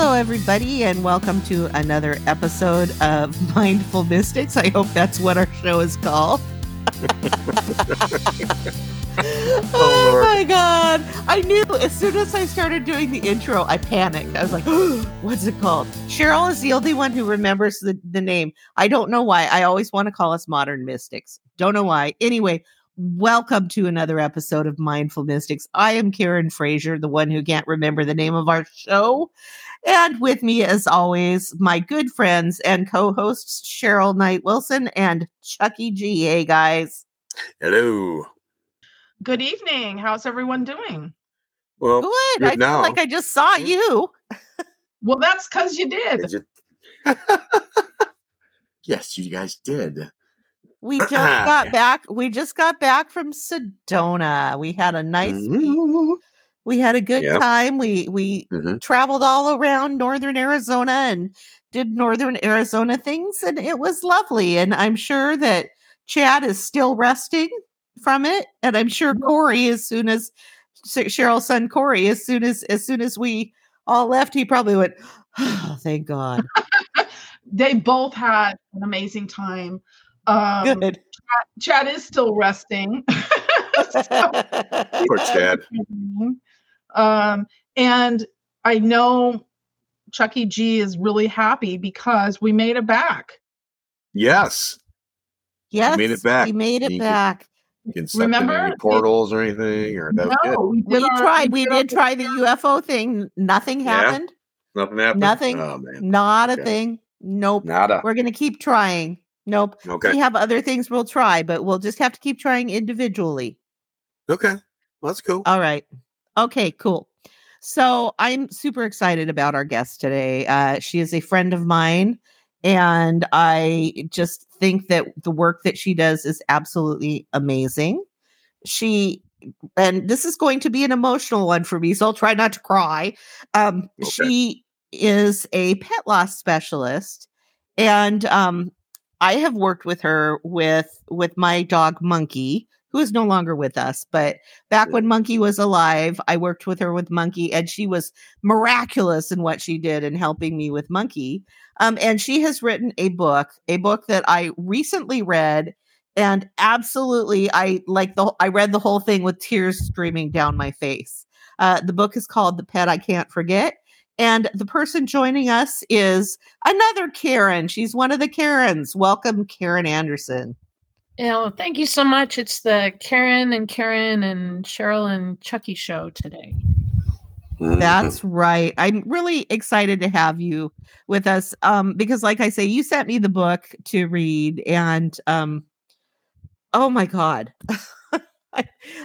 Hello, everybody, and welcome to another episode of Mindful Mystics. I hope that's what our show is called. Oh my God. I knew as soon as I started doing the intro, I panicked. I was like, oh, what's it called? Cheryl is the only one who remembers the name. I don't know why. I always want to call us Modern Mystics. Don't know why. Anyway, welcome to another episode of Mindful Mystics. I am Karen Frazier, the one who can't remember the name of our show. And with me, as always, my good friends and co-hosts, Cheryl Knight-Wilson and Chucky G. Hey, guys. Hello. Good evening. How's everyone doing? Well, good. I feel like I just saw you. Well, that's because you did. Yes, you guys did. We just got back. We just got back from Sedona. We had a nice week. We had a good time. We traveled all around Northern Arizona and did Northern Arizona things, and it was lovely. And I'm sure that Chad is still resting from it, and I'm sure Corey, as soon as Cheryl's son Corey, as soon as we all left, he probably went, oh, "Thank God." They both had an amazing time. Good. Chad is still resting. Poor Chad. And I know Chucky G is really happy because we made it back. Yes. We made it back. Remember any portals or anything? We did try the UFO thing. Nothing happened. Oh, man. Not a thing. Nope. Nada. We're going to keep trying. Nope. Okay. We have other things we'll try, but we'll just have to keep trying individually. Okay. Well, that's cool. All right. Okay, cool. So I'm super excited about our guest today. She is a friend of mine, and I just think that the work that she does is absolutely amazing. And this is going to be an emotional one for me, so I'll try not to cry. Okay. She is a pet loss specialist, and I have worked with her with my dog, Monkey, who is no longer with us. But back when Monkey was alive, I worked with her with Monkey, and she was miraculous in what she did in helping me with Monkey. And she has written a book that I recently read, and absolutely, I read the whole thing with tears streaming down my face. The book is called The Pet I Can't Forget. And the person joining us is another Karen. She's one of the Karens. Welcome, Karen Anderson. Yeah, thank you so much. It's the Karen and Cheryl and Chucky show today. That's right. I'm really excited to have you with us because, like I say, you sent me the book to read, and oh my God.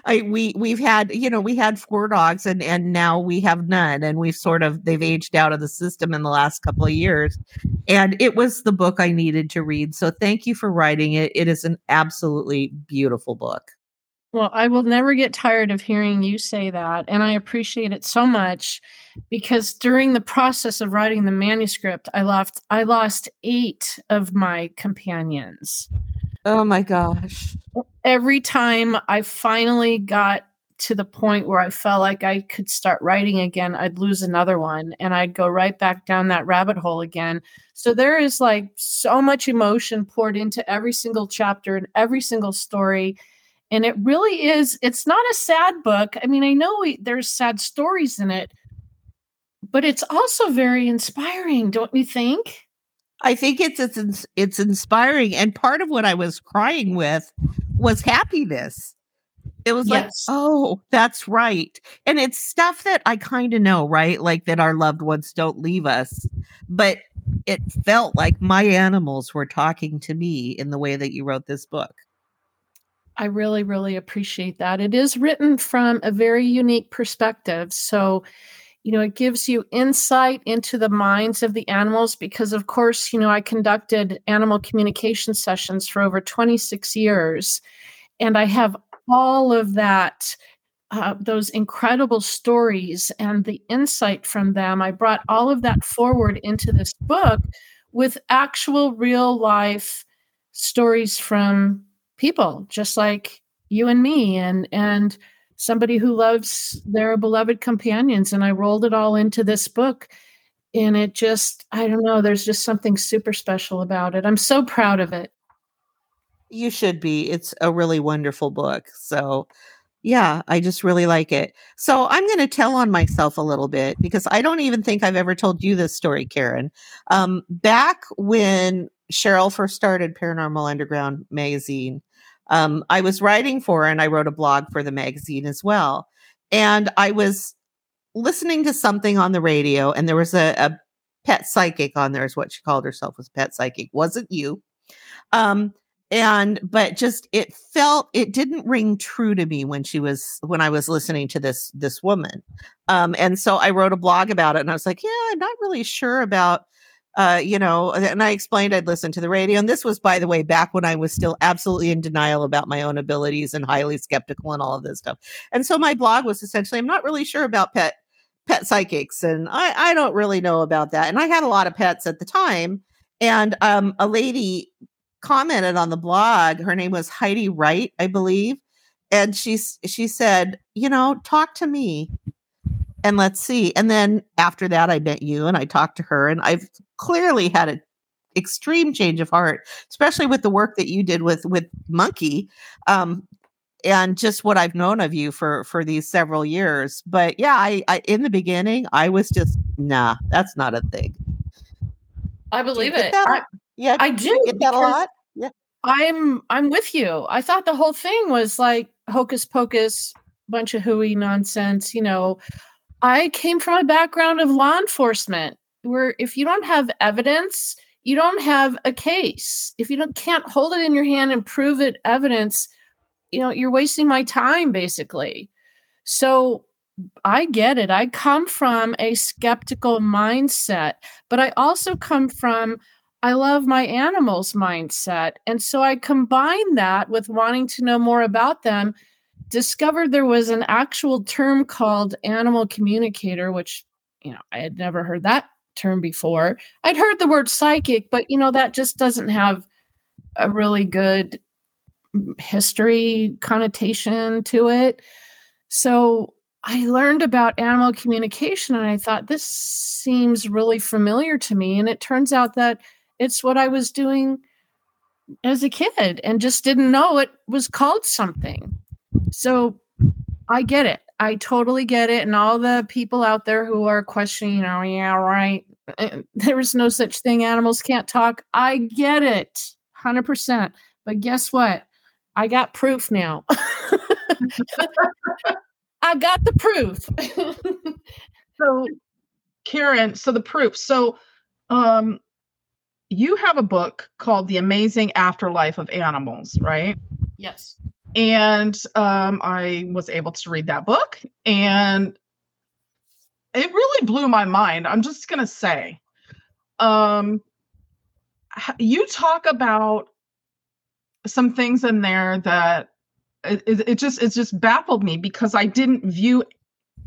We've had 4 dogs and now we have none, and they've aged out of the system in the last couple of years, and it was the book I needed to read. So thank you for writing it. It is an absolutely beautiful book. Well, I will never get tired of hearing you say that, and I appreciate it so much because during the process of writing the manuscript, I lost 8 of my companions. Oh my gosh. Every time I finally got to the point where I felt like I could start writing again, I'd lose another one, and I'd go right back down that rabbit hole again. So there is like so much emotion poured into every single chapter and every single story. And it really is, it's not a sad book. I mean, I know there's sad stories in it, but it's also very inspiring, don't you think? I think it's inspiring, and part of what I was crying with was happiness. It was like, oh, that's right. And it's stuff that I kind of know, right? Like that our loved ones don't leave us, but it felt like my animals were talking to me in the way that you wrote this book. I really, really appreciate that. It is written from a very unique perspective. So, you know, it gives you insight into the minds of the animals because, of course, you know, I conducted animal communication sessions for over 26 years. And I have all of that, those incredible stories and the insight from them. I brought all of that forward into this book with actual real life stories from people just like you and me and somebody who loves their beloved companions. And I rolled it all into this book. And it just, I don't know, there's just something super special about it. I'm so proud of it. You should be. It's a really wonderful book. So yeah, I just really like it. So I'm going to tell on myself a little bit because I don't even think I've ever told you this story, Karen. Back when Cheryl first started Paranormal Underground magazine, I was writing for her and I wrote a blog for the magazine as well. And I was listening to something on the radio, and there was a pet psychic on there, is what she called herself, was a pet psychic. Wasn't you? But just, it didn't ring true to me when I was listening to this woman. And so I wrote a blog about it, and I was like, yeah, I'm not really sure about, and I explained I'd listened to the radio. And this was, by the way, back when I was still absolutely in denial about my own abilities and highly skeptical and all of this stuff. And so my blog was essentially, I'm not really sure about pet psychics. And I don't really know about that. And I had a lot of pets at the time. And a lady commented on the blog. Her name was Heidi Wright, I believe. And she said, talk to me. And let's see. And then after that, I met you and I talked to her, and I've clearly had an extreme change of heart, especially with the work that you did with Monkey, and just what I've known of you for these several years. But yeah, I in the beginning, I was just, nah, that's not a thing. I believe it. I do. Get that a lot? Yeah. I'm with you. I thought the whole thing was like hocus pocus, bunch of hooey nonsense, I came from a background of law enforcement where if you don't have evidence, you don't have a case. If you can't hold it in your hand and prove it evidence, you're wasting my time basically. So I get it. I come from a skeptical mindset, but I also come from I love my animals mindset. And so I combine that with wanting to know more about them, discovered there was an actual term called animal communicator, which, I had never heard that term before. I'd heard the word psychic, but, that just doesn't have a really good history connotation to it. So I learned about animal communication and I thought this seems really familiar to me. And it turns out that it's what I was doing as a kid and just didn't know it was called something. So I get it. I totally get it. And all the people out there who are questioning, yeah, right. There is no such thing. Animals can't talk. I get it 100%. But guess what? I got proof now. I got the proof. So Karen, the proof. So you have a book called The Amazing Afterlife of Animals, right? Yes. And I was able to read that book, and it really blew my mind. I'm just going to say, you talk about some things in there that it just baffled me because I didn't view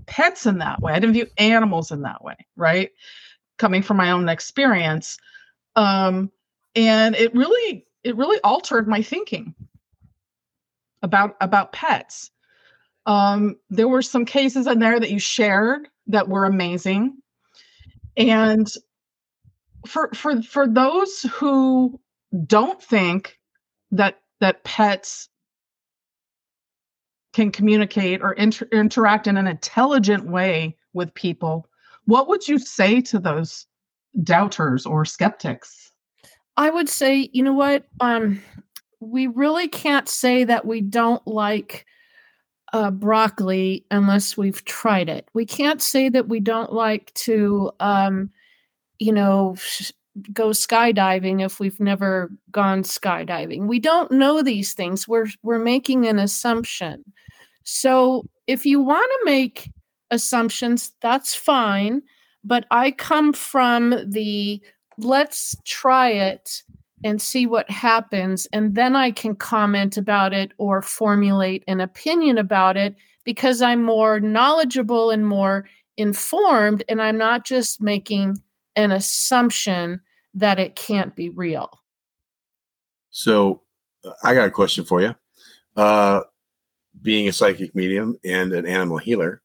pets in that way. I didn't view animals in that way, right? Coming from my own experience. And it really altered my thinking about pets. There were some cases in there that you shared that were amazing. And for those who don't think that pets can communicate or interact in an intelligent way with people, what would you say to those doubters or skeptics? I would say, we really can't say that we don't like broccoli unless we've tried it. We can't say that we don't like to, go skydiving if we've never gone skydiving. We don't know these things. We're making an assumption. So if you want to make assumptions, that's fine. But I come from the let's try it and see what happens. And then I can comment about it or formulate an opinion about it because I'm more knowledgeable and more informed. And I'm not just making an assumption that it can't be real. So I got a question for you. Being a psychic medium and an animal healer,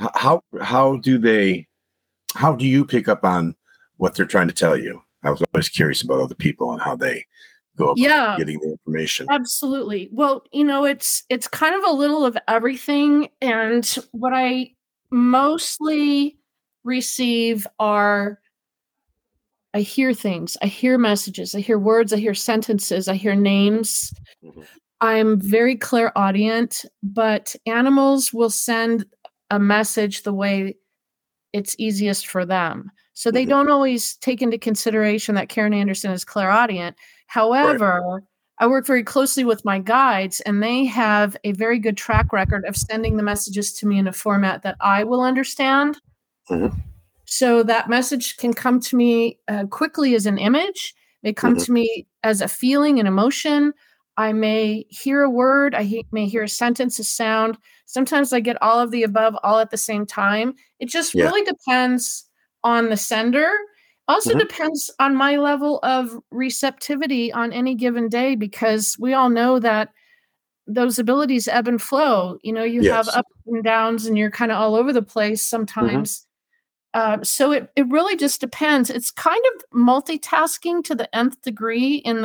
how do they how do you pick up on what they're trying to tell you? I was always curious about other people and how they go about getting the information. Absolutely. Well, you know, it's kind of a little of everything. And what I mostly receive are, I hear things, I hear messages, I hear words, I hear sentences, I hear names. Mm-hmm. I'm very clairaudient, but animals will send a message the way it's easiest for them. So they don't always take into consideration that Karen Anderson is clairaudient. However, I work very closely with my guides, and they have a very good track record of sending the messages to me in a format that I will understand. Mm-hmm. So that message can come to me quickly as an image. It may come to me as a feeling, an emotion. I may hear a word. I may hear a sentence, a sound. Sometimes I get all of the above all at the same time. It just really depends on the sender. Also depends on my level of receptivity on any given day, because we all know that those abilities ebb and flow. You know, you have ups and downs and you're kind of all over the place sometimes. So it really just depends. It's kind of multitasking to the nth degree in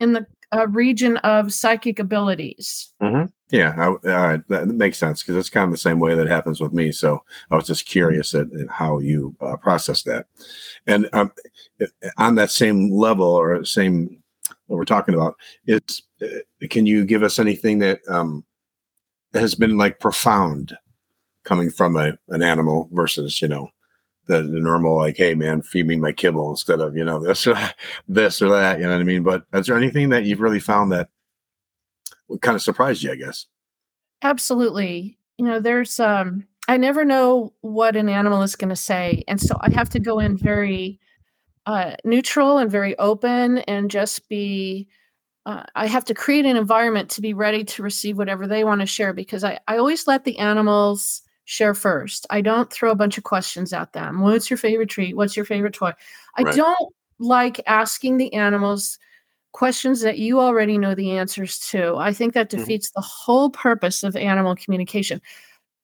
the region of psychic abilities. Mm-hmm. Yeah, that makes sense, because it's kind of the same way that happens with me. So I was just curious at how you process that. And on that same level, or same what we're talking about, it's can you give us anything that has been like profound coming from an animal versus, you know, the normal, like, hey man, feed me my kibble instead of, you know, this or that, you know what I mean? But is there anything that you've really found that kind of surprised you, I guess? Absolutely. You know, there's, I never know what an animal is going to say. And so I have to go in very neutral and very open and just be, I have to create an environment to be ready to receive whatever they want to share, because I always let the animals share first. I don't throw a bunch of questions at them. What's your favorite treat? What's your favorite toy? I don't like asking the animals questions that you already know the answers to. I think that defeats the whole purpose of animal communication.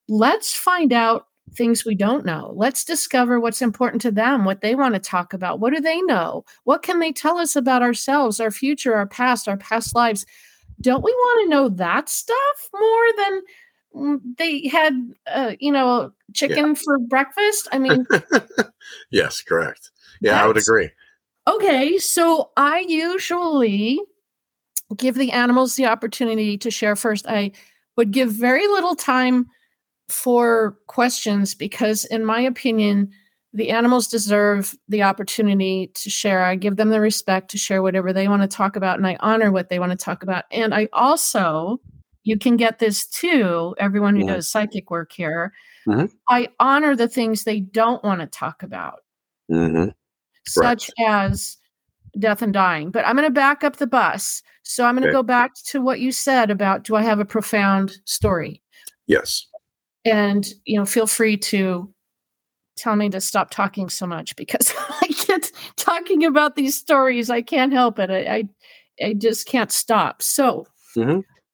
Let's find out things we don't know. Let's discover what's important to them, what they want to talk about. What do they know? What can they tell us about ourselves, our future, our past lives? Don't we want to know that stuff more than they had, you know, chicken for breakfast? I mean, yes, correct. Yeah, I would agree. Okay. So I usually give the animals the opportunity to share first. I would give very little time for questions, because in my opinion, the animals deserve the opportunity to share. I give them the respect to share whatever they want to talk about, and I honor what they want to talk about. And I also, you can get this too, everyone who does psychic work here. Mm-hmm. I honor the things they don't want to talk about, such as death and dying. But I'm going to back up the bus. So I'm going to go back to what you said about, do I have a profound story? Yes. And, you know, feel free to tell me to stop talking so much, because I get talking about these stories. I can't help it. I just can't stop. So,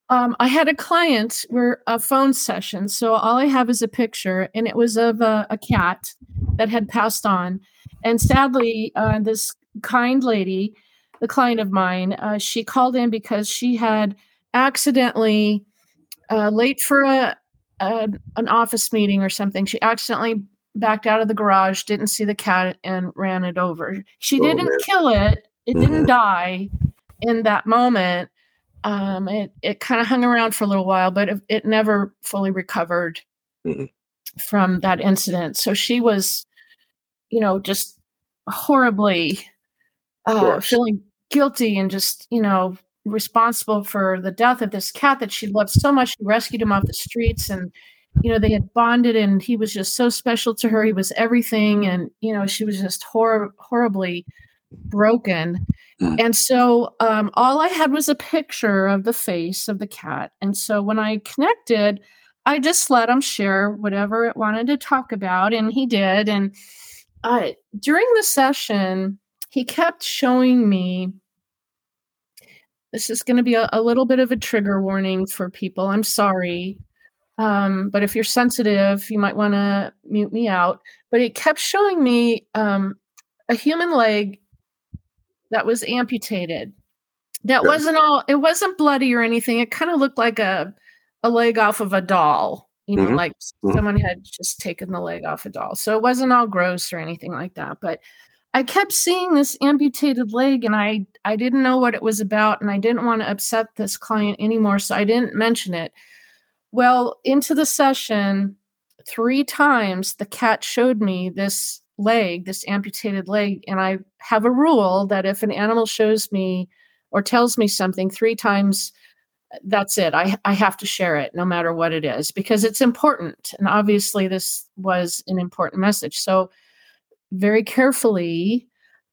I had a client where a phone session. So all I have is a picture, and it was of a cat that had passed on. And sadly, this kind lady, the client of mine, she called in because she had accidentally late for an office meeting or something. She accidentally backed out of the garage, didn't see the cat, and ran it over. She didn't kill it. It didn't die in that moment. It kind of hung around for a little while, but it never fully recovered from that incident. So she was, you know, just horribly feeling guilty and just, you know, responsible for the death of this cat that she loved so much. She rescued him off the streets, and, you know, they had bonded, and he was just so special to her. He was everything. And, you know, she was just horribly broken. And so all I had was a picture of the face of the cat. And so when I connected, I just let him share whatever it wanted to talk about. And he did. And during the session, he kept showing me, this is going to be a little bit of a trigger warning for people. I'm sorry. But if you're sensitive, you might want to mute me out. But it kept showing me a human leg that was amputated. That wasn't all, it wasn't bloody or anything. It kind of looked like a leg off of a doll, you know, like someone had just taken the leg off a doll. So it wasn't all gross or anything like that. But I kept seeing this amputated leg, and I didn't know what it was about, and I didn't want to upset this client anymore. So I didn't mention it. Well, into the session, 3 times the cat showed me this leg, this amputated leg. And I have a rule that if an animal shows me or tells me something 3 times, that's it. I have to share it no matter what it is, because it's important. And obviously this was an important message. So very carefully,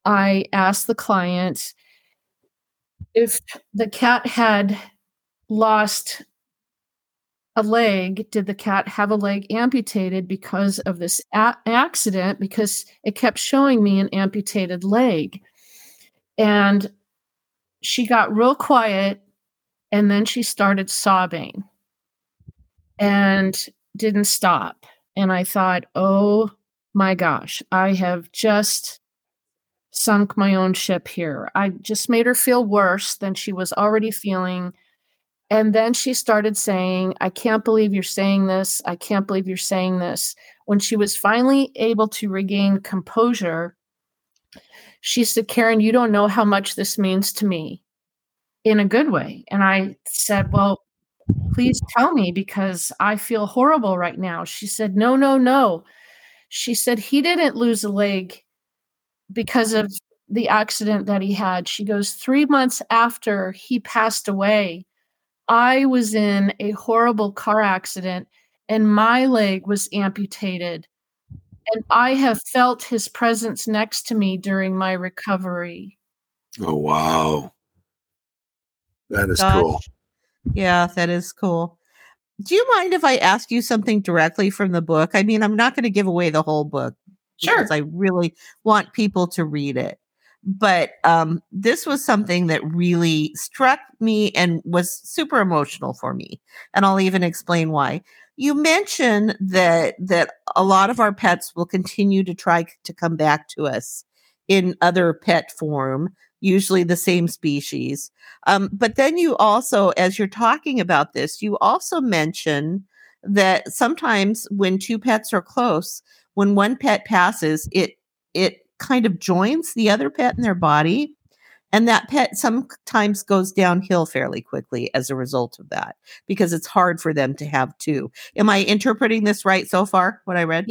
I asked the client if the cat had lost a leg, did the cat have a leg amputated because of this accident? Because it kept showing me an amputated leg. And she got real quiet, and then she started sobbing and didn't stop. And I thought, oh my gosh, I have just sunk my own ship here. I just made her feel worse than she was already feeling. And then she started saying, I can't believe you're saying this. I can't believe you're saying this. When she was finally able to regain composure, she said, Karen, you don't know how much this means to me, in a good way. And I said, well, please tell me, because I feel horrible right now. She said, no, no, no. She said, he didn't lose a leg because of the accident that he had. She goes, 3 months after he passed away, I was in a horrible car accident and my leg was amputated, and I have felt his presence next to me during my recovery. Oh, wow. That is cool. Yeah, that is cool. Do you mind if I ask you something directly from the book? I mean, I'm not going to give away the whole book. Sure. Because I really want people to read it. But this was something that really struck me and was super emotional for me. And I'll even explain why. You mentioned that a lot of our pets will continue to try to come back to us in other pet form, usually the same species. But then you also, as you're talking about this, you also mention that sometimes when 2 pets are close, when one pet passes, it kind of joins the other pet in their body, and that pet sometimes goes downhill fairly quickly as a result of that, because it's hard for them to have 2. Am I interpreting this right so far, what I read?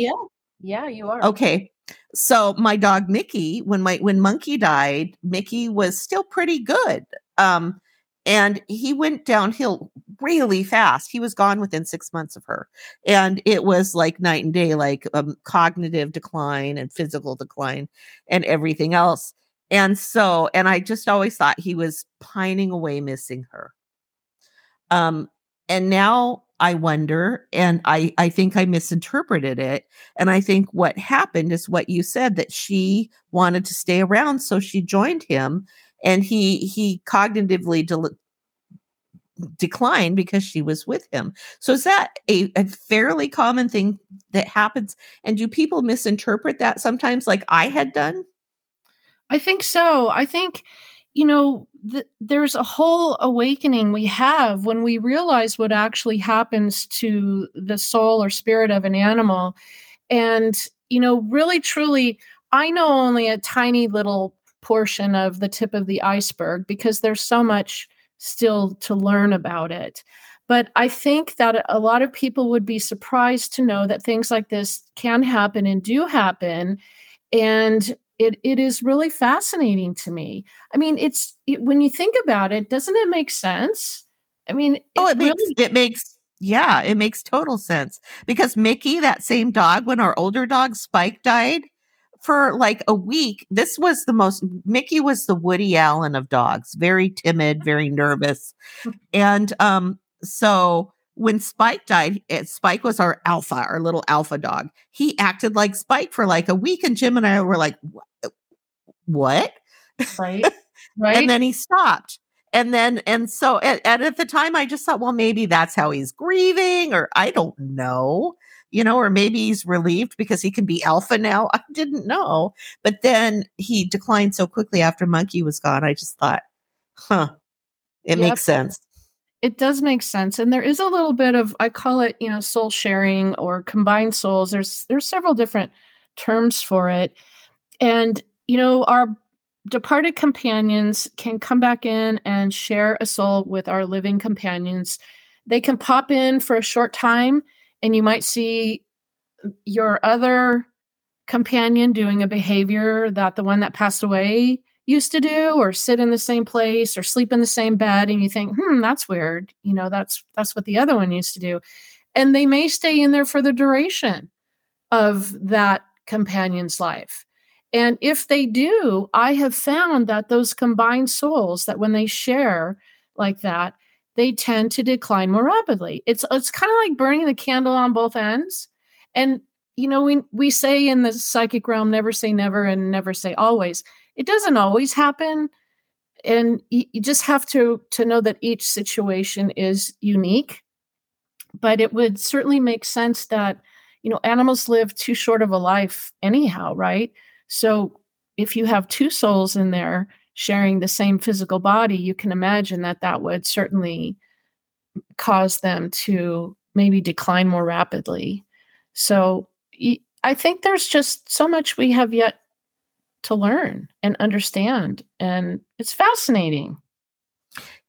Yeah, you are. Okay. So my dog Mickey, when Monkey died, Mickey was still pretty good. And he went downhill really fast. He was gone within 6 months of her. And it was like night and day, like cognitive decline and physical decline and everything else. And I just always thought he was pining away, missing her. And now I wonder, and I think I misinterpreted it. And I think what happened is what you said, that she wanted to stay around. So she joined him. And he cognitively declined because she was with him. So is that a fairly common thing that happens? And do people misinterpret that sometimes, like I had done? I think so. I think, you know, there's a whole awakening we have when we realize what actually happens to the soul or spirit of an animal. And, you know, really, truly, I know only a tiny little portion of the tip of the iceberg, because there's so much still to learn about it. But I think that a lot of people would be surprised to know that things like this can happen and do happen. And it is really fascinating to me. I mean, when you think about it, doesn't it make sense? I mean, it makes total sense, because Mickey, that same dog, when our older dog Spike died, for like a week, Mickey was the Woody Allen of dogs, very timid, very nervous. And so when Spike died, Spike was our little alpha dog. He acted like Spike for like a week. And Jim and I were like, what? Right. And then he stopped. And so at the time I just thought, well, maybe that's how he's grieving, or I don't know, you know, or maybe he's relieved because he can be alpha now. I didn't know. But then he declined so quickly after Monkey was gone. I just thought, it makes sense. It does make sense. And there is a little bit of, I call it, you know, soul sharing or combined souls. There's several different terms for it. And, you know, our departed companions can come back in and share a soul with our living companions. They can pop in for a short time, and you might see your other companion doing a behavior that the one that passed away used to do, or sit in the same place or sleep in the same bed. And you think, that's weird. You know, that's what the other one used to do. And they may stay in there for the duration of that companion's life. And if they do, I have found that those combined souls, that when they share like that, they tend to decline more rapidly. It's kind of like burning the candle on both ends. And, you know, we say in the psychic realm, never say never and never say always. It doesn't always happen. And you just have to know that each situation is unique. But it would certainly make sense that, you know, animals live too short of a life anyhow, right? So if you have two souls in there sharing the same physical body, you can imagine that would certainly cause them to maybe decline more rapidly. So I think there's just so much we have yet to learn and understand. And it's fascinating.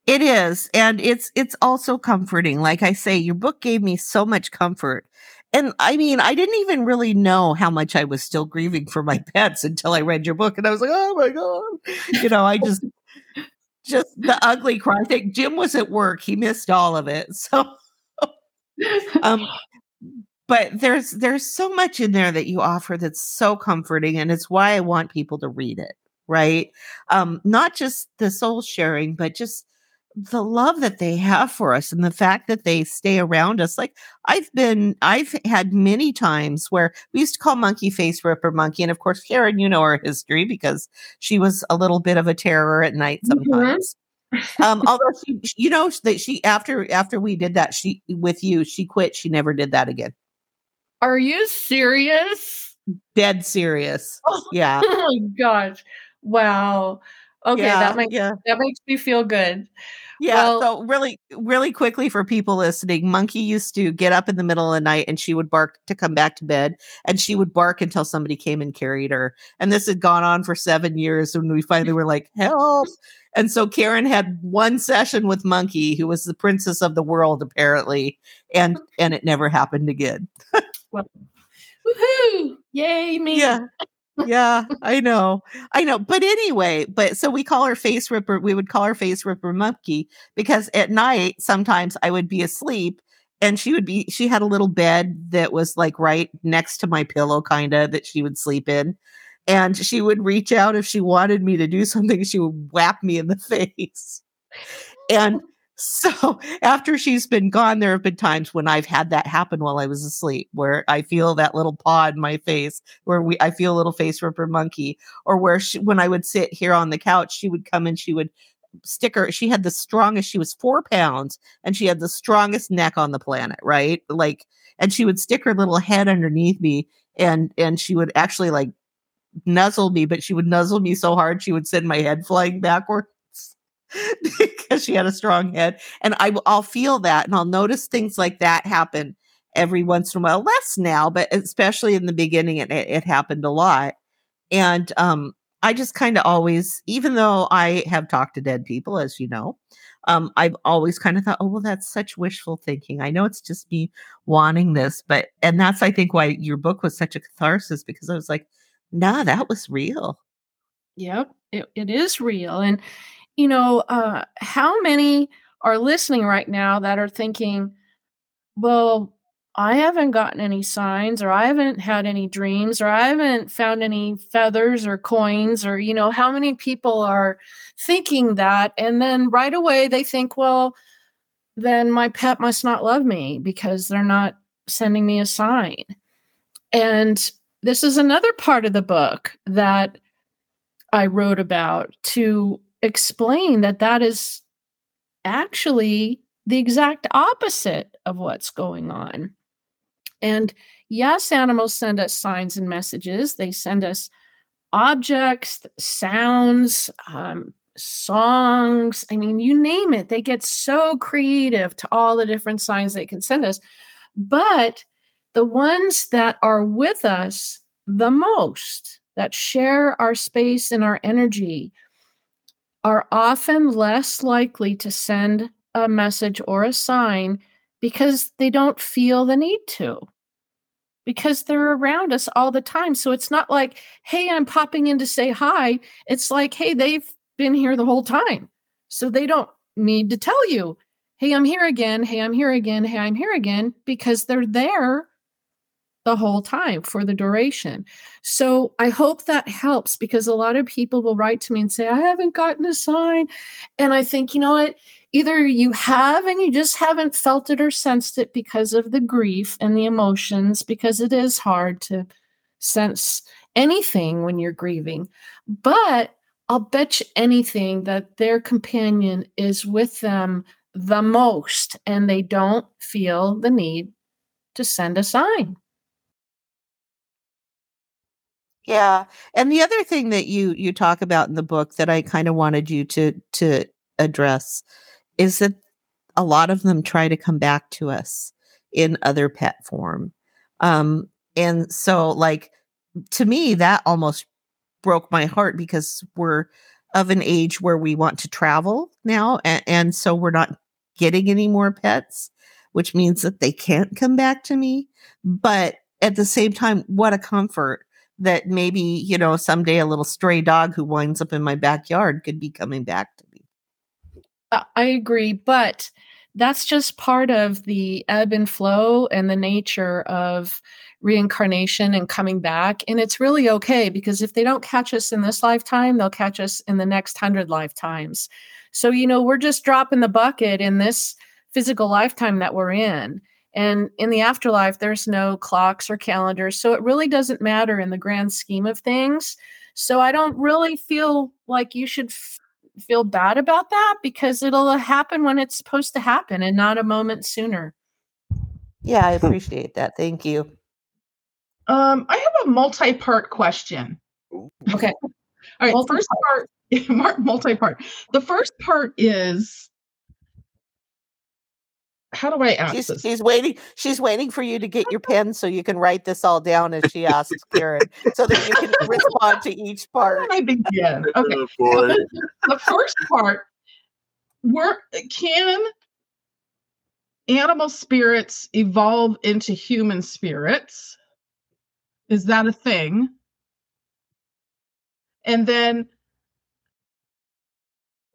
It is. And it's also comforting. Like I say, your book gave me so much comfort. And I mean, I didn't even really know how much I was still grieving for my pets until I read your book. And I was like, oh my God. You know, I just the ugly cry. I think Jim was at work. He missed all of it. So, but there's so much in there that you offer that's so comforting. And it's why I want people to read it, right? Not just the soul sharing, but just the love that they have for us and the fact that they stay around us. Like I've had many times where we used to call Monkey Face Ripper Monkey. And of course, Karen, you know our history because she was a little bit of a terror at night sometimes. Mm-hmm. Although she, you know, that she, after we did that, she, with you, she quit. She never did that again. Are you serious? Dead serious. Oh, yeah. Oh my gosh. Wow. Okay, yeah, that makes me feel good. Yeah, well, so really, really quickly for people listening, Monkey used to get up in the middle of the night and she would bark to come back to bed, and she would bark until somebody came and carried her. And this had gone on for 7 years when we finally were like, help. And so Karen had one session with Monkey, who was the princess of the world, apparently, and it never happened again. Well, woohoo! Yay, me! Yeah. Yeah, I know. But anyway, so we call her Face Ripper. We would call her Face Ripper Monkey because at night, sometimes I would be asleep and she had a little bed that was like right next to my pillow, kind of, that she would sleep in. And she would reach out if she wanted me to do something. She would whap me in the face. And so after she's been gone, there have been times when I've had that happen while I was asleep, where I feel that little paw in my face, where I feel a little Face Ripper Monkey, or where when I would sit here on the couch, she would come and she would stick her. She had the strongest. She was 4 pounds and she had the strongest neck on the planet, right? Like, and she would stick her little head underneath me, and she would actually like nuzzle me, but she would nuzzle me so hard she would send my head flying backward. Because she had a strong head. And I'll feel that, and I'll notice things like that happen every once in a while. Less now, but especially in the beginning, it happened a lot. And I just kind of always, even though I have talked to dead people, as you know, I've always kind of thought, oh, well, that's such wishful thinking. I know it's just me wanting this, and that's, I think, why your book was such a catharsis, because I was like, nah, that was real. Yep, it is real. And you know, how many are listening right now that are thinking, well, I haven't gotten any signs, or I haven't had any dreams, or I haven't found any feathers or coins, or, you know, how many people are thinking that? And then right away they think, well, then my pet must not love me because they're not sending me a sign. And this is another part of the book that I wrote about to explain that is actually the exact opposite of what's going on. And yes, animals send us signs and messages. They send us objects, sounds, songs. I mean, you name it. They get so creative to all the different signs they can send us. But the ones that are with us the most, that share our space and our energy, are often less likely to send a message or a sign because they don't feel the need to, because they're around us all the time. So it's not like, hey, I'm popping in to say hi. It's like, hey, they've been here the whole time. So they don't need to tell you, hey, I'm here again. Hey, I'm here again. Hey, I'm here again, because they're there the whole time for the duration. So I hope that helps, because a lot of people will write to me and say, I haven't gotten a sign. And I think, you know what, either you have and you just haven't felt it or sensed it because of the grief and the emotions, because it is hard to sense anything when you're grieving. But I'll bet you anything that their companion is with them the most, and they don't feel the need to send a sign. Yeah. And the other thing that you talk about in the book that I kind of wanted you to address is that a lot of them try to come back to us in other pet form. And so, like, to me, that almost broke my heart, because we're of an age where we want to travel now. And so we're not getting any more pets, which means that they can't come back to me. But at the same time, what a comfort that maybe, you know, someday a little stray dog who winds up in my backyard could be coming back to me. I agree, but that's just part of the ebb and flow and the nature of reincarnation and coming back. And it's really okay, because if they don't catch us in this lifetime, they'll catch us in the next 100 lifetimes. So, you know, we're just dropping the bucket in this physical lifetime that we're in. And in the afterlife, there's no clocks or calendars. So it really doesn't matter in the grand scheme of things. So I don't really feel like you should feel bad about that, because it'll happen when it's supposed to happen and not a moment sooner. Yeah, I appreciate that. Thank you. I have a multi-part question. Okay. All right. Multi-part. The first part is, how do I ask this? She's waiting for you to get your pen so you can write this all down as she asks Karen, so that you can respond to each part. How do I begin? Okay. The first part, can animal spirits evolve into human spirits? Is that a thing? And then,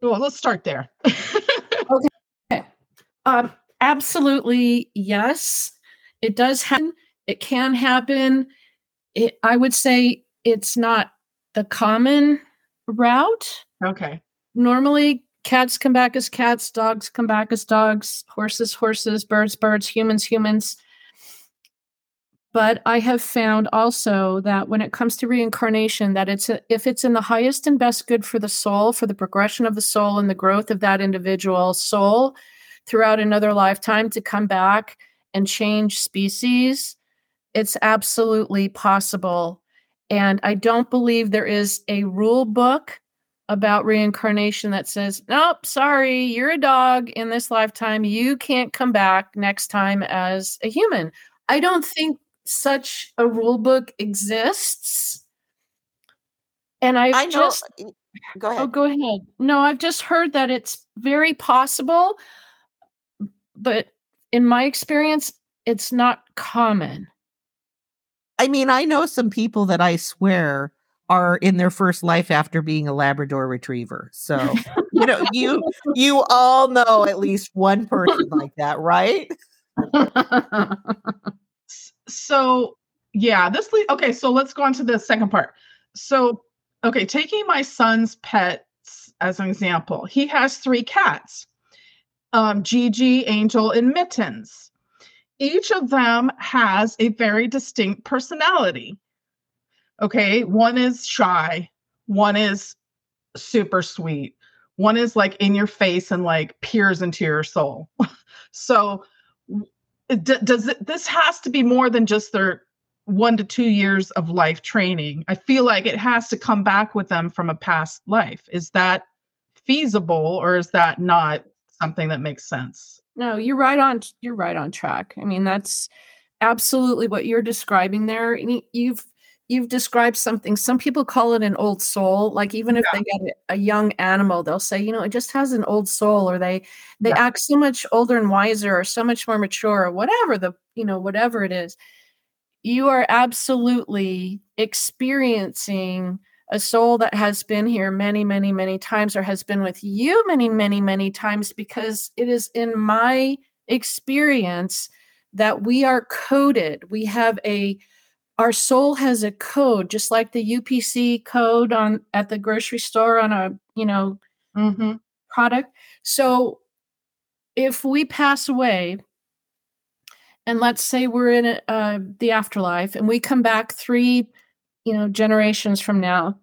well, let's start there. Okay. Absolutely, yes. It does happen. It can happen. I would say it's not the common route. Okay. Normally, cats come back as cats, dogs come back as dogs, horses, horses, birds, birds, humans, humans. But I have found also that when it comes to reincarnation, that if it's in the highest and best good for the soul, for the progression of the soul and the growth of that individual soul, throughout another lifetime to come back and change species, it's absolutely possible. And I don't believe there is a rule book about reincarnation that says, nope, sorry, you're a dog in this lifetime. You can't come back next time as a human. I don't think such a rule book exists. And I just... Go ahead. Oh, go ahead. No, I've just heard that it's very possible, but in my experience, it's not common. I mean, I know some people that I swear are in their first life after being a Labrador Retriever. So, you know, you all know at least one person like that, right? So, yeah, okay, so let's go on to the second part. So, okay, taking my son's pets as an example, he has 3 cats. Gigi, Angel, and Mittens. Each of them has a very distinct personality. Okay, one is shy, one is super sweet, One is like in your face and like peers into your soul. So this has to be more than just their 1 to 2 years of life training. I feel like it has to come back with them from a past life. Is that feasible, or is that not something that makes sense? No, you're right on track. I mean, that's absolutely what you're describing there. And you've described something. Some people call it an old soul. Like, even if they get a young animal, they'll say, you know, it just has an old soul, or they act so much older and wiser, or so much more mature, or whatever it is. You are absolutely experiencing a soul that has been here many, many, many times, or has been with you many, many, many times, because it is in my experience that we are coded. We have our soul has a code, just like the UPC code at the grocery store on a, product. So if we pass away, and let's say we're in the afterlife, and we come back 3, generations from now,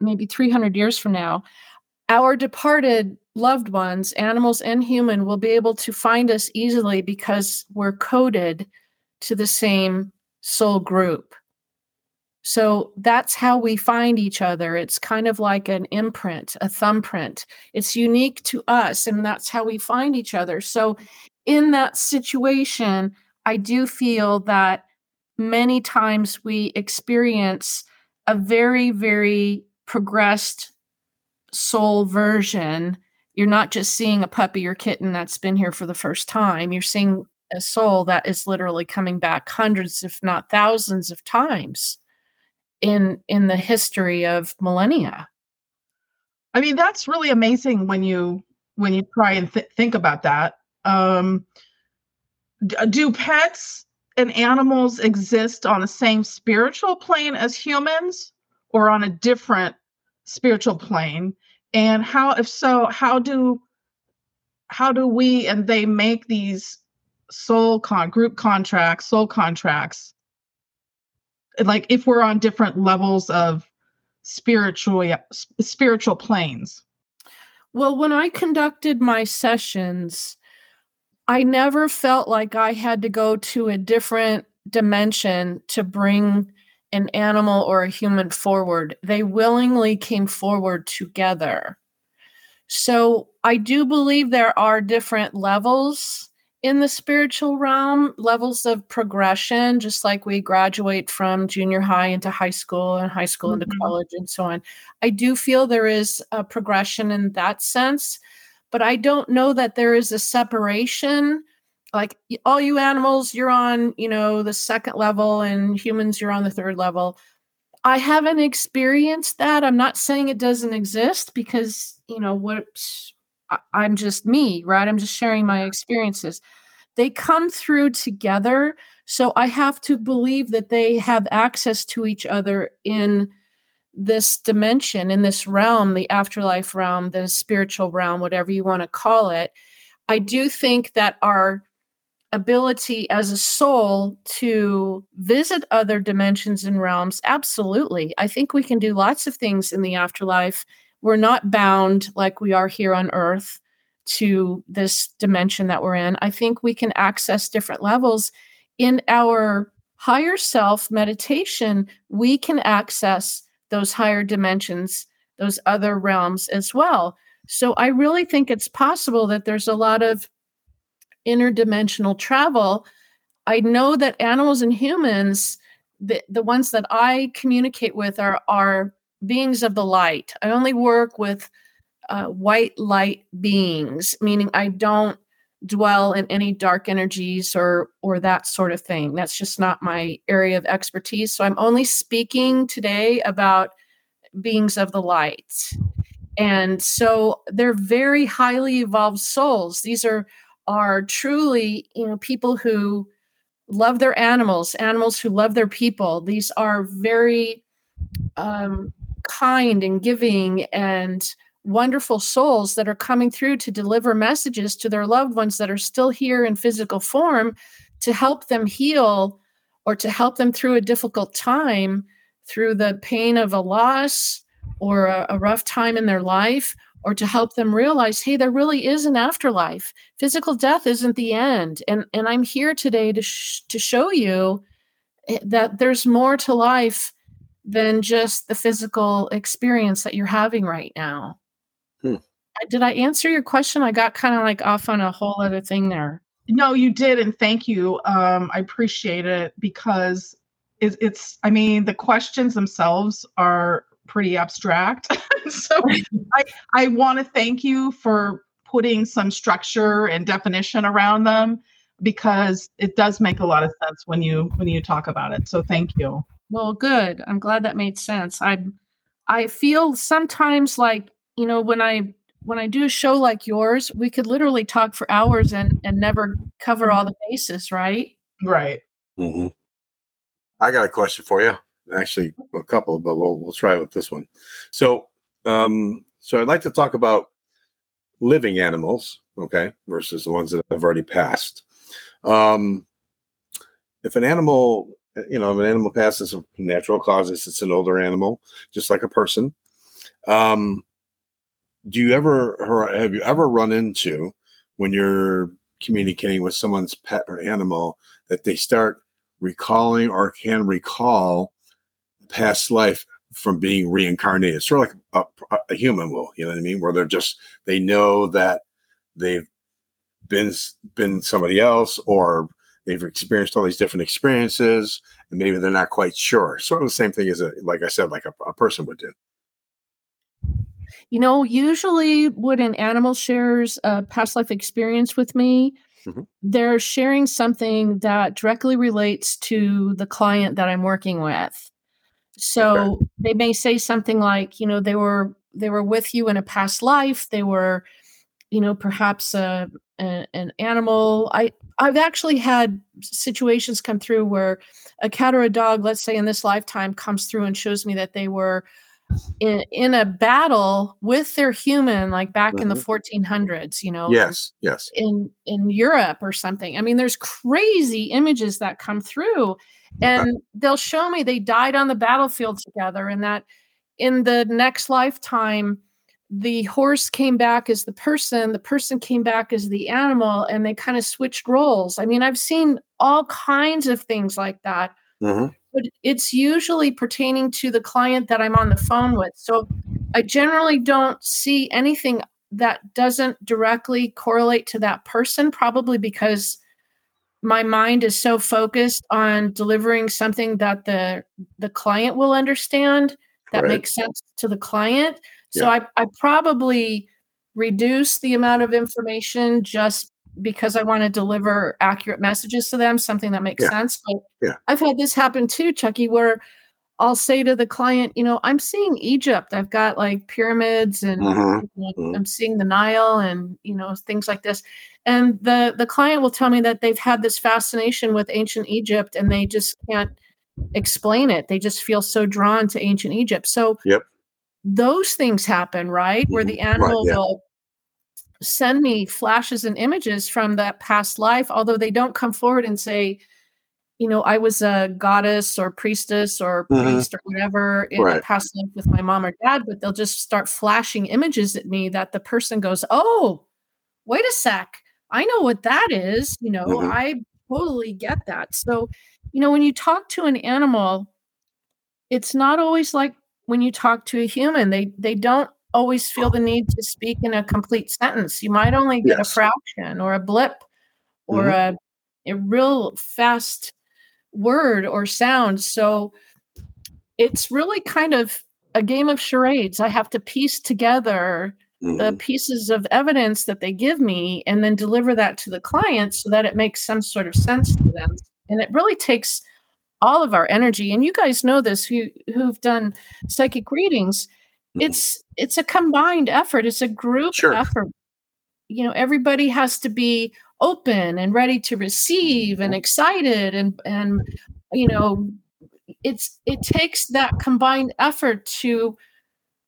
maybe 300 years from now, our departed loved ones, animals and human, will be able to find us easily because we're coded to the same soul group. So that's how we find each other. It's kind of like an imprint, a thumbprint. It's unique to us, and that's how we find each other. So in that situation, I do feel that many times we experience a very, very progressed soul version. You're not just seeing a puppy or kitten that's been here for the first time. You're seeing a soul that is literally coming back hundreds, if not thousands of times in the history of millennia. I mean, that's really amazing when you try and think about that. Do pets and animals exist on the same spiritual plane as humans, or on a different spiritual plane? And how, if so, how do we and they make these soul contracts? Like, if we're on different levels of spiritual planes. Well, when I conducted my sessions, I never felt like I had to go to a different dimension to bring an animal or a human forward. They willingly came forward together. So I do believe there are different levels in the spiritual realm, levels of progression, just like we graduate from junior high into high school, and high school into college, and so on. I do feel there is a progression in that sense. But I don't know that there is a separation, like, all you animals, you're on, the second level, and humans, you're on the third level. I haven't experienced that. I'm not saying it doesn't exist, because, I'm just me, right? I'm just sharing my experiences. They come through together. So I have to believe that they have access to each other in this dimension, in this realm, the afterlife realm, the spiritual realm, whatever you want to call it. I do think that our ability as a soul to visit other dimensions and realms, absolutely. I think we can do lots of things in the afterlife. We're not bound like we are here on earth to this dimension that we're in. I think we can access different levels. In our higher self meditation, we can access those higher dimensions, those other realms as well. So I really think it's possible that there's a lot of interdimensional travel. I know that animals and humans, the ones that I communicate with are beings of the light. I only work with white light beings, meaning I don't dwell in any dark energies or that sort of thing. That's just not my area of expertise. So I'm only speaking today about beings of the light. And so they're very highly evolved souls. These are truly, people who love their animals who love their people. These are very kind and giving and wonderful souls that are coming through to deliver messages to their loved ones that are still here in physical form, to help them heal, or to help them through a difficult time, through the pain of a loss or a rough time in their life, or to help them realize, hey, there really is an afterlife. Physical death isn't the end. And I'm here today to show you that there's more to life than just the physical experience that you're having right now. Did I answer your question? I got kind of like off on a whole other thing there. No, you did. And thank you. I appreciate it because it's the questions themselves are pretty abstract. So I want to thank you for putting some structure and definition around them, because it does make a lot of sense when you talk about it. So thank you. Well, good. I'm glad that made sense. I feel sometimes like, you know, when I do a show like yours, we could literally talk for hours and never cover all the bases, right? Right. Mm-hmm. I got a question for you. Actually, a couple, but we'll try with this one. So I'd like to talk about living animals, okay, versus the ones that have already passed. If an animal, if an animal passes from natural causes, it's an older animal, just like a person. Have you ever run into, when you're communicating with someone's pet or animal, that they start recalling or can recall past life from being reincarnated, sort of like a human will, you know what I mean? Where they know that they've been somebody else, or they've experienced all these different experiences, and maybe they're not quite sure. Sort of the same thing as, like I said, a person would do. You know, usually when an animal shares a past life experience with me, mm-hmm. they're sharing something that directly relates to the client that I'm working with. So okay. They may say something like, they were with you in a past life. They were, perhaps an animal. I've actually had situations come through where a cat or a dog, let's say in this lifetime, comes through and shows me that they were in a battle with their human, like back mm-hmm. in the 1400s, Yes. In Europe or something. I mean, there's crazy images that come through, and they'll show me they died on the battlefield together, and that in the next lifetime, the horse came back as the person came back as the animal, and they kind of switched roles. I mean, I've seen all kinds of things like that. Mm-hmm. But it's usually pertaining to the client that I'm on the phone with. So I generally don't see anything that doesn't directly correlate to that person, probably because my mind is so focused on delivering something that the client will understand that right. makes sense to the client. Yeah. So I probably reduce the amount of information just because I want to deliver accurate messages to them, something that makes sense. But I've had this happen too, Chucky, where I'll say to the client, I'm seeing Egypt. I've got like pyramids and I'm seeing the Nile and, things like this. And the client will tell me that they've had this fascination with ancient Egypt and they just can't explain it. They just feel so drawn to ancient Egypt. So those things happen, right? Mm-hmm. Where the animal will send me flashes and images from that past life, although they don't come forward and say, I was a goddess or priestess or priest or whatever in a past life with my mom or dad, but they'll just start flashing images at me that the person goes, oh, wait a sec. I know what that is. I totally get that. So, when you talk to an animal, it's not always like when you talk to a human, they don't always feel the need to speak in a complete sentence. You might only get a fraction or a blip or a real fast word or sound. So it's really kind of a game of charades. I have to piece together the pieces of evidence that they give me and then deliver that to the client so that it makes some sort of sense to them. And it really takes all of our energy. And you guys know this, who've done psychic readings. It's a combined effort. It's a group effort. Everybody has to be open and ready to receive and excited and it takes that combined effort to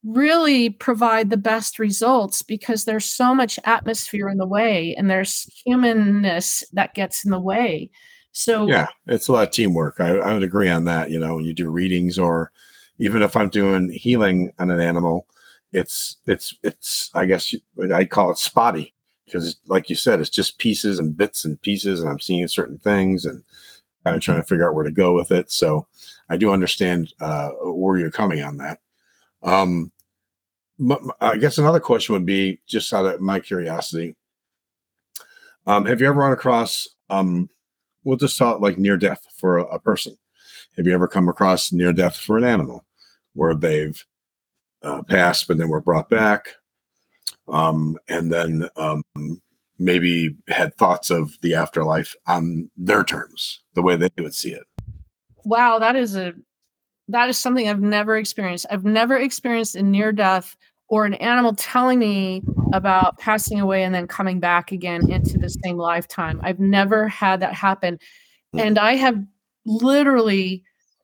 really provide the best results, because there's so much atmosphere in the way and there's humanness that gets in the way. So it's a lot of teamwork. I would agree on that. When you do readings or even if I'm doing healing on an animal, it's I guess I call it spotty, because like you said, it's just pieces and bits and pieces, and I'm seeing certain things and kind of trying to figure out where to go with it. So I do understand where you're coming on that. I guess another question would be, just out of my curiosity, have you ever run across, we'll just talk like near death for a person. Have you ever come across near death for an animal where they've passed, but then were brought back? And then maybe had thoughts of the afterlife on their terms, the way they would see it. Wow, that is something I've never experienced. I've never experienced a near death or an animal telling me about passing away and then coming back again into the same lifetime. I've never had that happen. And I have literally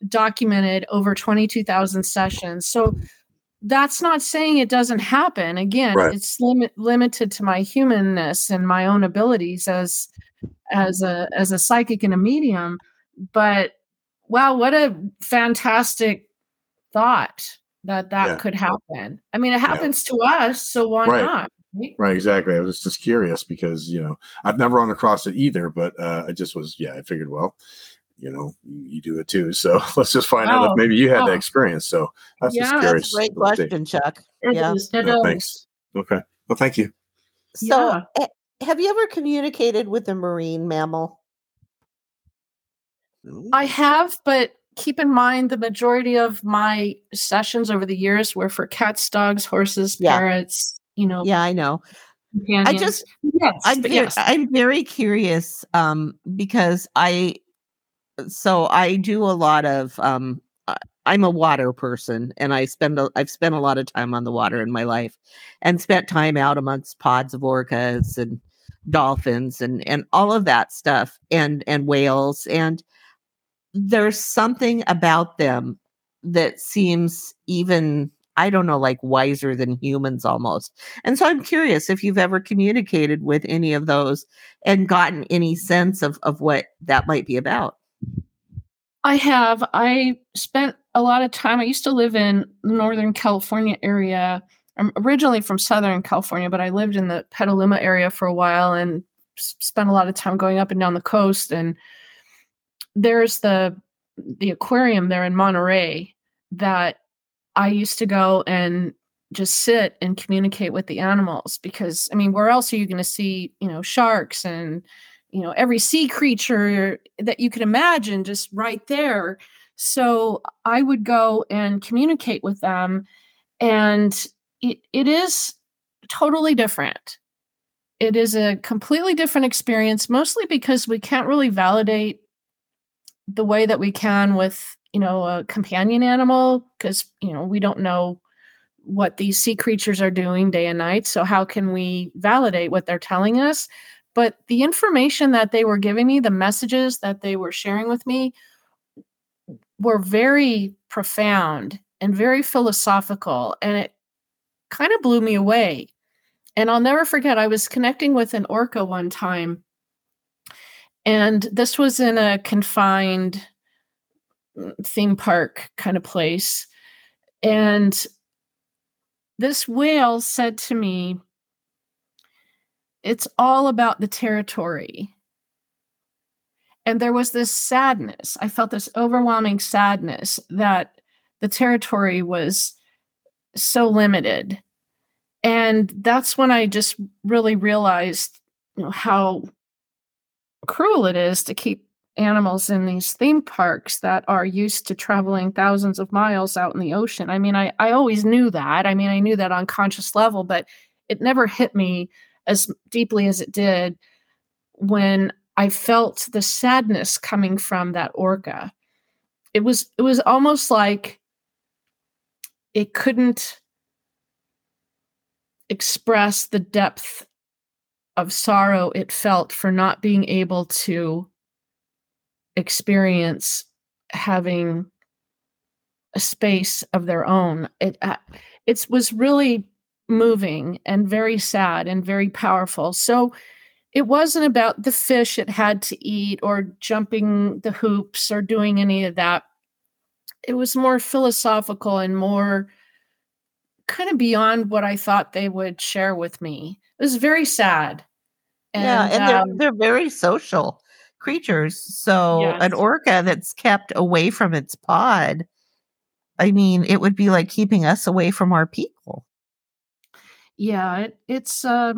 documented over 22,000 sessions. So that's not saying it doesn't happen. Again, right. It's limited to my humanness and my own abilities as a psychic and a medium. But wow, what a fantastic thought that could happen. I mean, it happens to us, so why not? Right, exactly. I was just curious because, I've never run across it either, but I just was, I figured, well, you do it too. So let's just find out if maybe you had that experience. So that's just curious. That's a great question, Chuck. Thanks. Okay. Well, thank you. So have you ever communicated with a marine mammal? I have, but keep in mind the majority of my sessions over the years were for cats, dogs, horses, parrots, Yeah, I know. Companions. I'm very curious because I do a lot of, I'm a water person, and I've spent a lot of time on the water in my life, and spent time out amongst pods of orcas and dolphins and all of that stuff and whales. And there's something about them that seems even, I don't know, like wiser than humans almost. And so I'm curious if you've ever communicated with any of those and gotten any sense of what that might be about. I have. I spent a lot of time. I used to live in the Northern California area. I'm originally from Southern California, but I lived in the Petaluma area for a while and spent a lot of time going up and down the coast. And there's the aquarium there in Monterey that I used to go and just sit and communicate with the animals, because, I mean, where else are you going to see, sharks and every sea creature that you could imagine just right there. So I would go and communicate with them, and it is totally different. It is a completely different experience, mostly because we can't really validate the way that we can with, a companion animal, because, we don't know what these sea creatures are doing day and night. So how can we validate what they're telling us? But the information that they were giving me, the messages that they were sharing with me, were very profound and very philosophical. And it kind of blew me away. And I'll never forget, I was connecting with an orca one time. And this was in a confined theme park kind of place. And this whale said to me, "It's all about the territory." And there was this sadness. I felt this overwhelming sadness that the territory was so limited. And that's when I just really realized, how cruel it is to keep animals in these theme parks that are used to traveling thousands of miles out in the ocean. I mean, I always knew that. I mean, I knew that on a conscious level, but it never hit me as deeply as it did when I felt the sadness coming from that orca. It was almost like it couldn't express the depth of sorrow it felt for not being able to experience having a space of their own. It was really moving and very sad and very powerful. So it wasn't about the fish it had to eat or jumping the hoops or doing any of that. It was more philosophical and more kind of beyond what I thought they would share with me. It was very sad. And, they're very social creatures. So yes. An orca that's kept away from its pod, I mean, it would be like keeping us away from our people. Yeah, it's a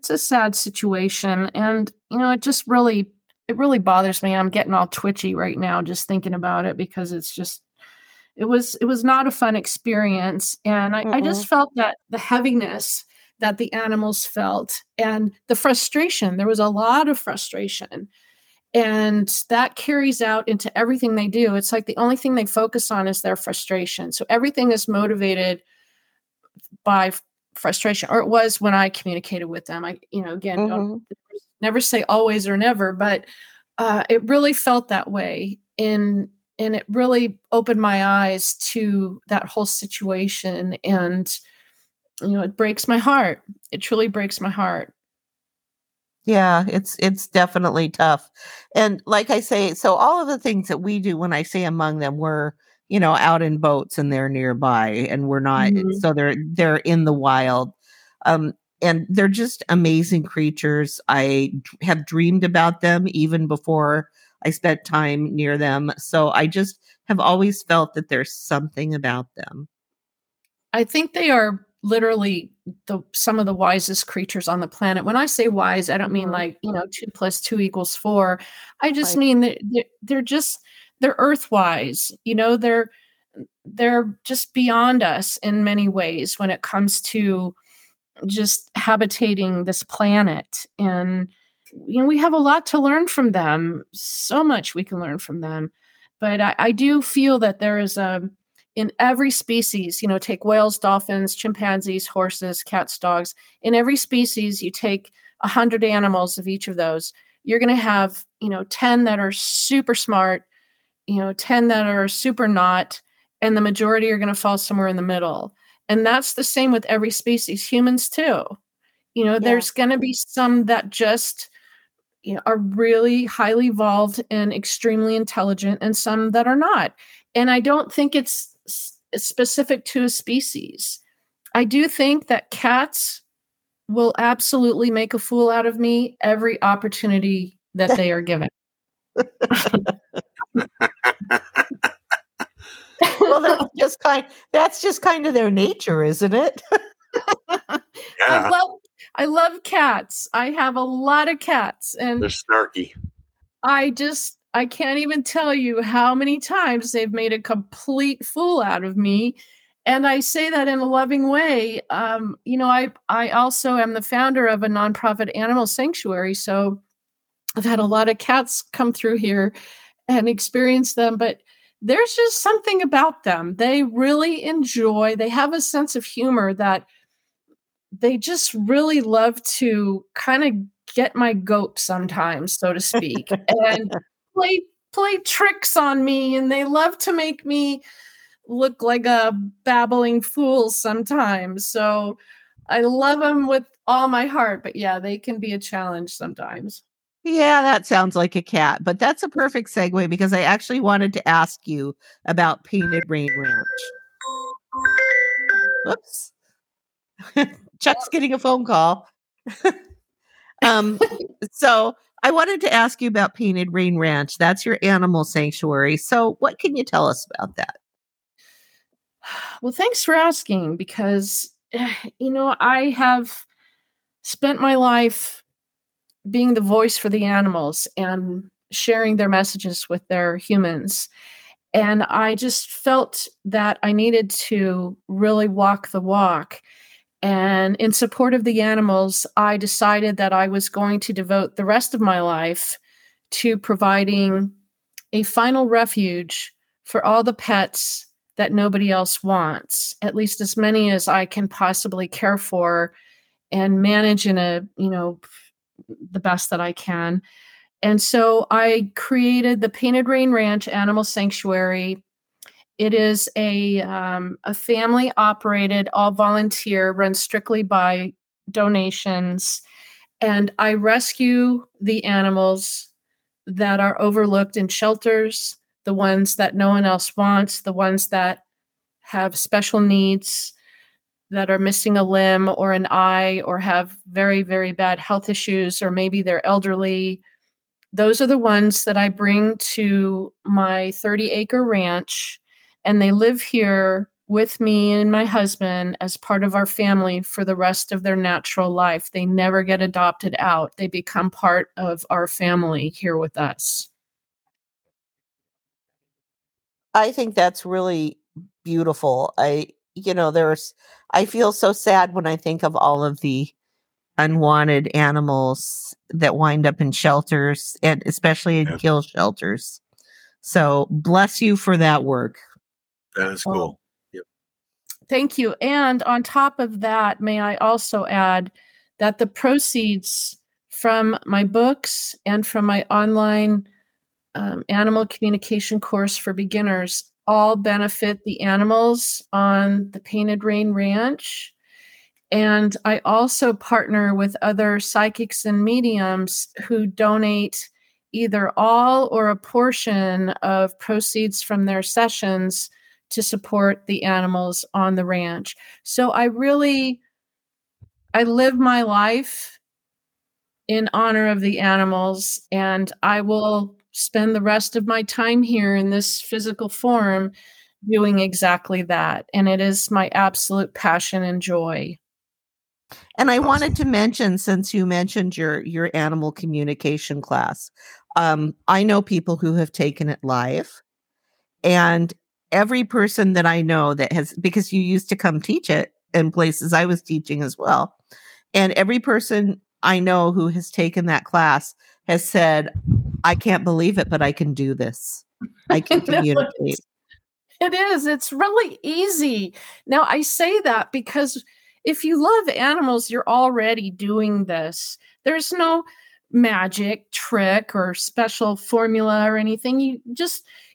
sad situation. And, you know, it really bothers me. I'm getting all twitchy right now just thinking about it, because it's just, it was not a fun experience. And I just felt that the heaviness that the animals felt, and the frustration, there was a lot of frustration, and that carries out into everything they do. It's like the only thing they focus on is their frustration. So everything is motivated by frustration, or it was when I communicated with them. I, you know, again, don't never say always or never, but it really felt that way. And it really opened my eyes to that whole situation. And, you know, it breaks my heart. It truly breaks my heart. Yeah, it's definitely tough. And like I say, so all of the things that we do, when I say among them, we're, you know, out in boats and they're nearby, and we're not, so they're in the wild. And they're just amazing creatures. I have dreamed about them even before I spent time near them. So I just have always felt that there's something about them. I think they are literally some of the wisest creatures on the planet. When I say wise, I don't mean like, you know, 2 + 2 = 4. I just mean that they're earth wise. You know, they're just beyond us in many ways when it comes to just habitating this planet. And, you know, we have a lot to learn from them. So much we can learn from them. But I do feel that there is in every species, you know, take whales, dolphins, chimpanzees, horses, cats, dogs. In every species, you take 100 animals of each of those. You're going to have, you know, 10 that are super smart, you know, 10 that are super not, and the majority are going to fall somewhere in the middle. And that's the same with every species, humans too. You know, there's going to be some that just, you know, are really highly evolved and extremely intelligent, and some that are not. And I don't think it's specific to a species. I do think that cats will absolutely make a fool out of me every opportunity that they are given. Well, that's just kind of their nature, isn't it? Yeah. I love cats. I have a lot of cats, and they're snarky. I can't even tell you how many times they've made a complete fool out of me. And I say that in a loving way. You know, I also am the founder of a nonprofit animal sanctuary. So I've had a lot of cats come through here and experience them, but there's just something about them. They really enjoy, they have a sense of humor that they just really love to kind of get my goat sometimes, so to speak, and play tricks on me. And they love to make me look like a babbling fool sometimes. So I love them with all my heart, but yeah, they can be a challenge sometimes. Yeah, that sounds like a cat, but that's a perfect segue, because I actually wanted to ask you about Painted Rain Ranch. Whoops. Chuck's getting a phone call. So I wanted to ask you about Painted Rain Ranch. That's your animal sanctuary. So what can you tell us about that? Well, thanks for asking, because, you know, I have spent my life being the voice for the animals and sharing their messages with their humans. And I just felt that I needed to really walk the walk. And in support of the animals, I decided that I was going to devote the rest of my life to providing a final refuge for all the pets that nobody else wants, at least as many as I can possibly care for and manage in a, you know, the best that I can. And so I created the Painted Rain Ranch Animal Sanctuary. It is a family operated, all volunteer, run strictly by donations. And I rescue the animals that are overlooked in shelters, the ones that no one else wants, the ones that have special needs, that are missing a limb or an eye, or have very, very bad health issues, or maybe they're elderly. Those are the ones that I bring to my 30-acre ranch, and they live here with me and my husband as part of our family for the rest of their natural life. They never get adopted out. They become part of our family here with us. I think that's really beautiful. I feel so sad when I think of all of the unwanted animals that wind up in shelters, and especially in kill shelters. So bless you for that work. That is cool. Yep. Thank you. And on top of that, may I also add that the proceeds from my books and from my online animal communication course for beginners all benefit the animals on the Painted Rain Ranch. And I also partner with other psychics and mediums who donate either all or a portion of proceeds from their sessions to support the animals on the ranch. So I live my life in honor of the animals, and I will spend the rest of my time here in this physical form doing exactly that. And it is my absolute passion and joy. And I wanted to mention, since you mentioned your animal communication class, I know people who have taken it live, and every person that I know that has, because you used to come teach it in places I was teaching as well. And every person I know who has taken that class has said, I can't believe it, but I can do this. I can communicate. It is. It's really easy. Now, I say that because if you love animals, you're already doing this. There's no magic trick or special formula or anything.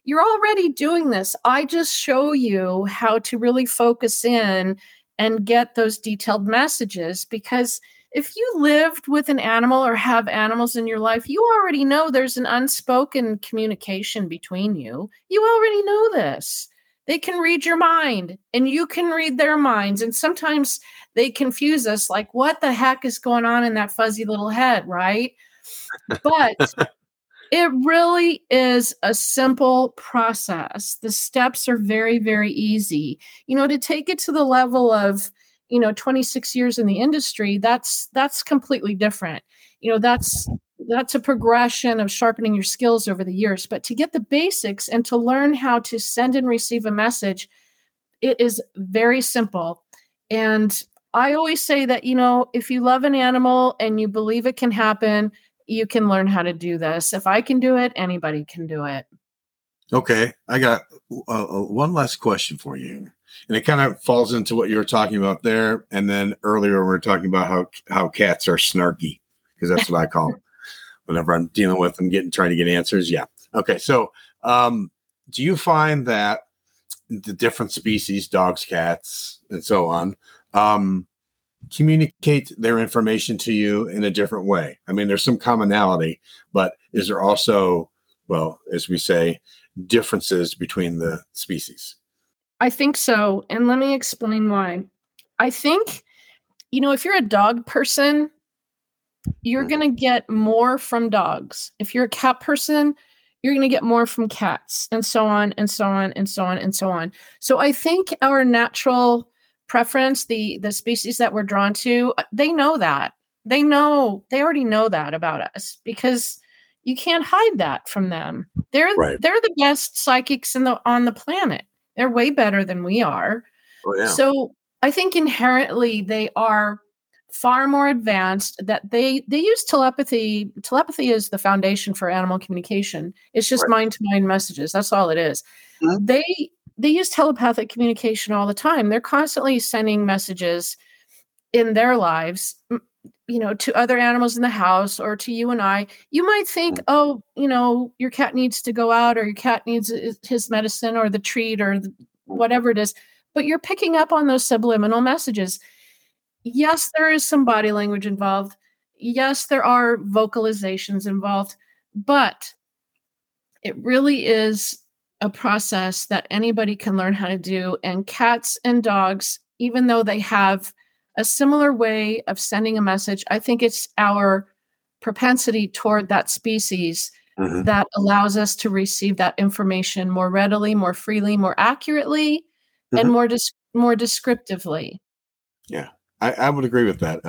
You're already doing this. I just show you how to really focus in and get those detailed messages, because if you lived with an animal or have animals in your life, you already know there's an unspoken communication between you. You already know this. They can read your mind, and you can read their minds. And sometimes they confuse us, like, what the heck is going on in that fuzzy little head, right? But it really is a simple process. The steps are very, very easy. To take it to the level of 26 years in the industry, that's completely different. That's a progression of sharpening your skills over the years. But to get the basics and to learn how to send and receive a message, it is very simple. And I always say that, if you love an animal and you believe it can happen, you can learn how to do this. If I can do it, anybody can do it. Okay. I got one last question for you. And it kind of falls into what you were talking about there. And then earlier we were talking about how cats are snarky, because that's what I call them whenever I'm dealing with them, trying to get answers. Yeah. Okay. So do you find that the different species, dogs, cats, and so on, communicate their information to you in a different way? I mean, there's some commonality, but is there also, well, as we say, differences between the species? I think so. And let me explain why. I think, if you're a dog person, you're going to get more from dogs. If you're a cat person, you're going to get more from cats, and so on and so on and so on and so on. So I think our natural preference, the species that we're drawn to, they know that. They already know that about us, because you can't hide that from them. They're the best psychics on the planet. They're way better than we are. Oh, yeah. So I think inherently they are far more advanced, that they use telepathy. Telepathy is the foundation for animal communication. It's just mind-to-mind messages. That's all it is. Mm-hmm. They use telepathic communication all the time. They're constantly sending messages in their lives, to other animals in the house or to you and I. You might think, your cat needs to go out, or your cat needs his medicine or the treat or whatever it is, but you're picking up on those subliminal messages. Yes, there is some body language involved. Yes, there are vocalizations involved, but it really is a process that anybody can learn how to do. And cats and dogs, even though they have a similar way of sending a message, I think it's our propensity toward that species that allows us to receive that information more readily, more freely, more accurately, and more descriptively. Yeah, I would agree with that.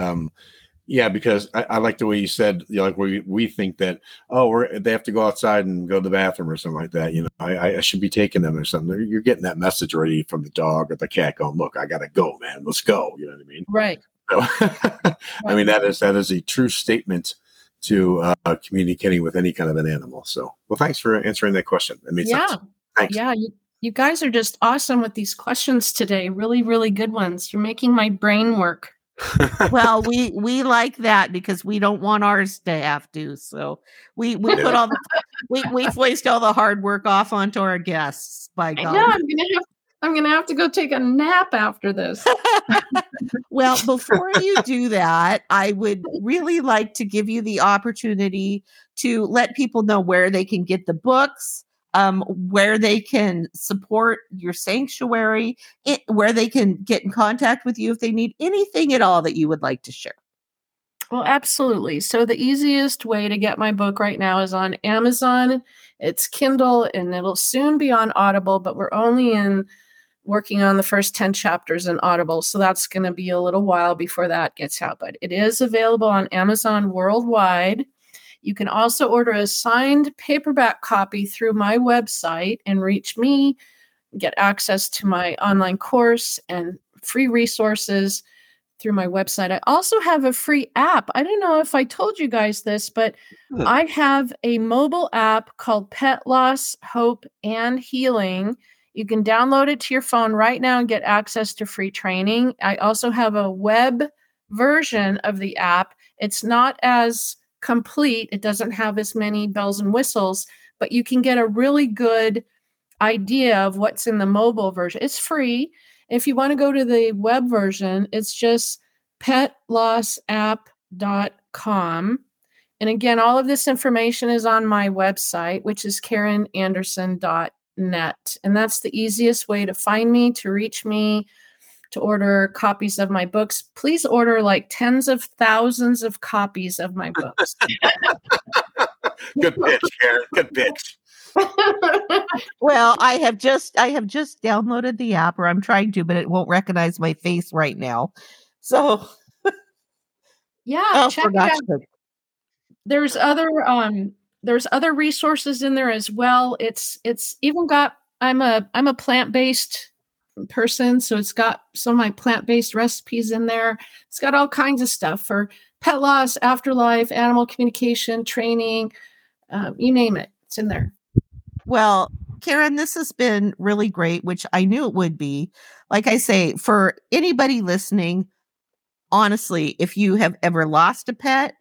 Yeah, because I like the way you said, you know, like we think that, oh, they have to go outside and go to the bathroom or something like that. You know, I should be taking them or something. You're getting that message already from the dog or the cat going, look, I got to go, man. Let's go. You know what I mean? Right. So, right. I mean, that is a true statement to communicating with any kind of an animal. So, well, thanks for answering that question. That made sense. Thanks. Yeah. You guys are just awesome with these questions today. Really, really good ones. You're making my brain work. Well, we like that because we don't want ours to have to. So we put all the we placed all the hard work off onto our guests. By God, I know, I'm gonna have to go take a nap after this. Well, before you do that, I would really like to give you the opportunity to let people know where they can get the books, where they can support your sanctuary, where they can get in contact with you if they need anything at all that you would like to share. Well, absolutely. So the easiest way to get my book right now is on Amazon. It's Kindle, and it'll soon be on Audible, but we're only working on the first 10 chapters in Audible. So that's going to be a little while before that gets out, but it is available on Amazon worldwide. You can also order a signed paperback copy through my website and reach me, get access to my online course and free resources through my website. I also have a free app. I don't know if I told you guys this, but I have a mobile app called Pet Loss, Hope, and Healing. You can download it to your phone right now and get access to free training. I also have a web version of the app. It's not as complete. It doesn't have as many bells and whistles, but you can get a really good idea of what's in the mobile version. It's free. If you want to go to the web version, it's just petlossapp.com. And again, all of this information is on my website, which is karenanderson.net. And that's the easiest way to find me, to reach me, to order copies of my books. Please order like tens of thousands of copies of my books. Good pitch, Karen. Good pitch. Well, I have just downloaded the app, or I'm trying to, but it won't recognize my face right now. So yeah, check it out. There's other resources in there as well. It's even got I'm a plant-based person, so it's got some of my plant-based recipes in there. It's got all kinds of stuff for pet loss, afterlife, animal communication, training, you name it, it's in there. Well, Karen, this has been really great, which I knew it would be. Like I say, for anybody listening, honestly, if you have ever lost a pet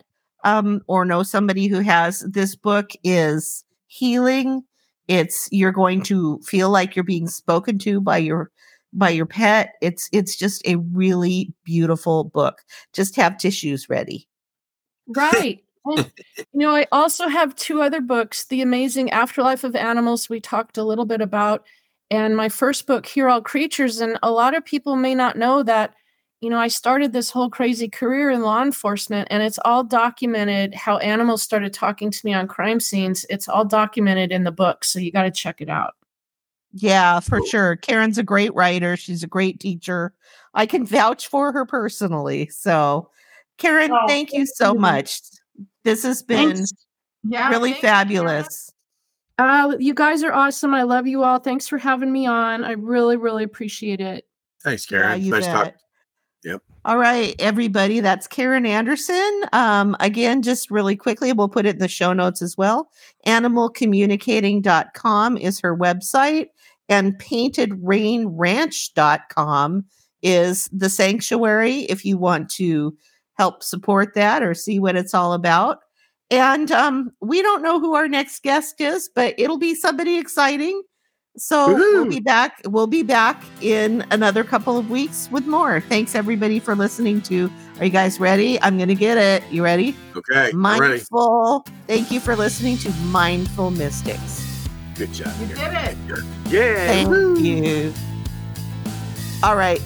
or know somebody who has, this book is healing. You're going to feel like you're being spoken to by your pet. It's just a really beautiful book. Just have tissues ready. Right. And, I also have two other books, The Amazing Afterlife of Animals, we talked a little bit about, and my first book, Hear All Creatures. And a lot of people may not know that, I started this whole crazy career in law enforcement, and it's all documented how animals started talking to me on crime scenes. It's all documented in the book. So you got to check it out. Yeah, for sure. Karen's a great writer. She's a great teacher. I can vouch for her personally. So, Karen, thank you so much. This has been really fabulous. You guys are awesome. I love you all. Thanks for having me on. I really, really appreciate it. Thanks, Karen. Nice talk. Yep. All right, everybody. That's Karen Anderson. Again, just really quickly, we'll put it in the show notes as well. Animalcommunicating.com is her website, and paintedrainranch.com is the sanctuary if you want to help support that or see what it's all about. And we don't know who our next guest is, but it'll be somebody exciting. So We'll be back in another couple of weeks with more. Thanks everybody for listening to. Are you guys ready? I'm going to get it. You ready? Okay. Mindful. I'm ready. Thank you for listening to Mindful Mystics. Good job. You did it. Yeah. Thank you. All right.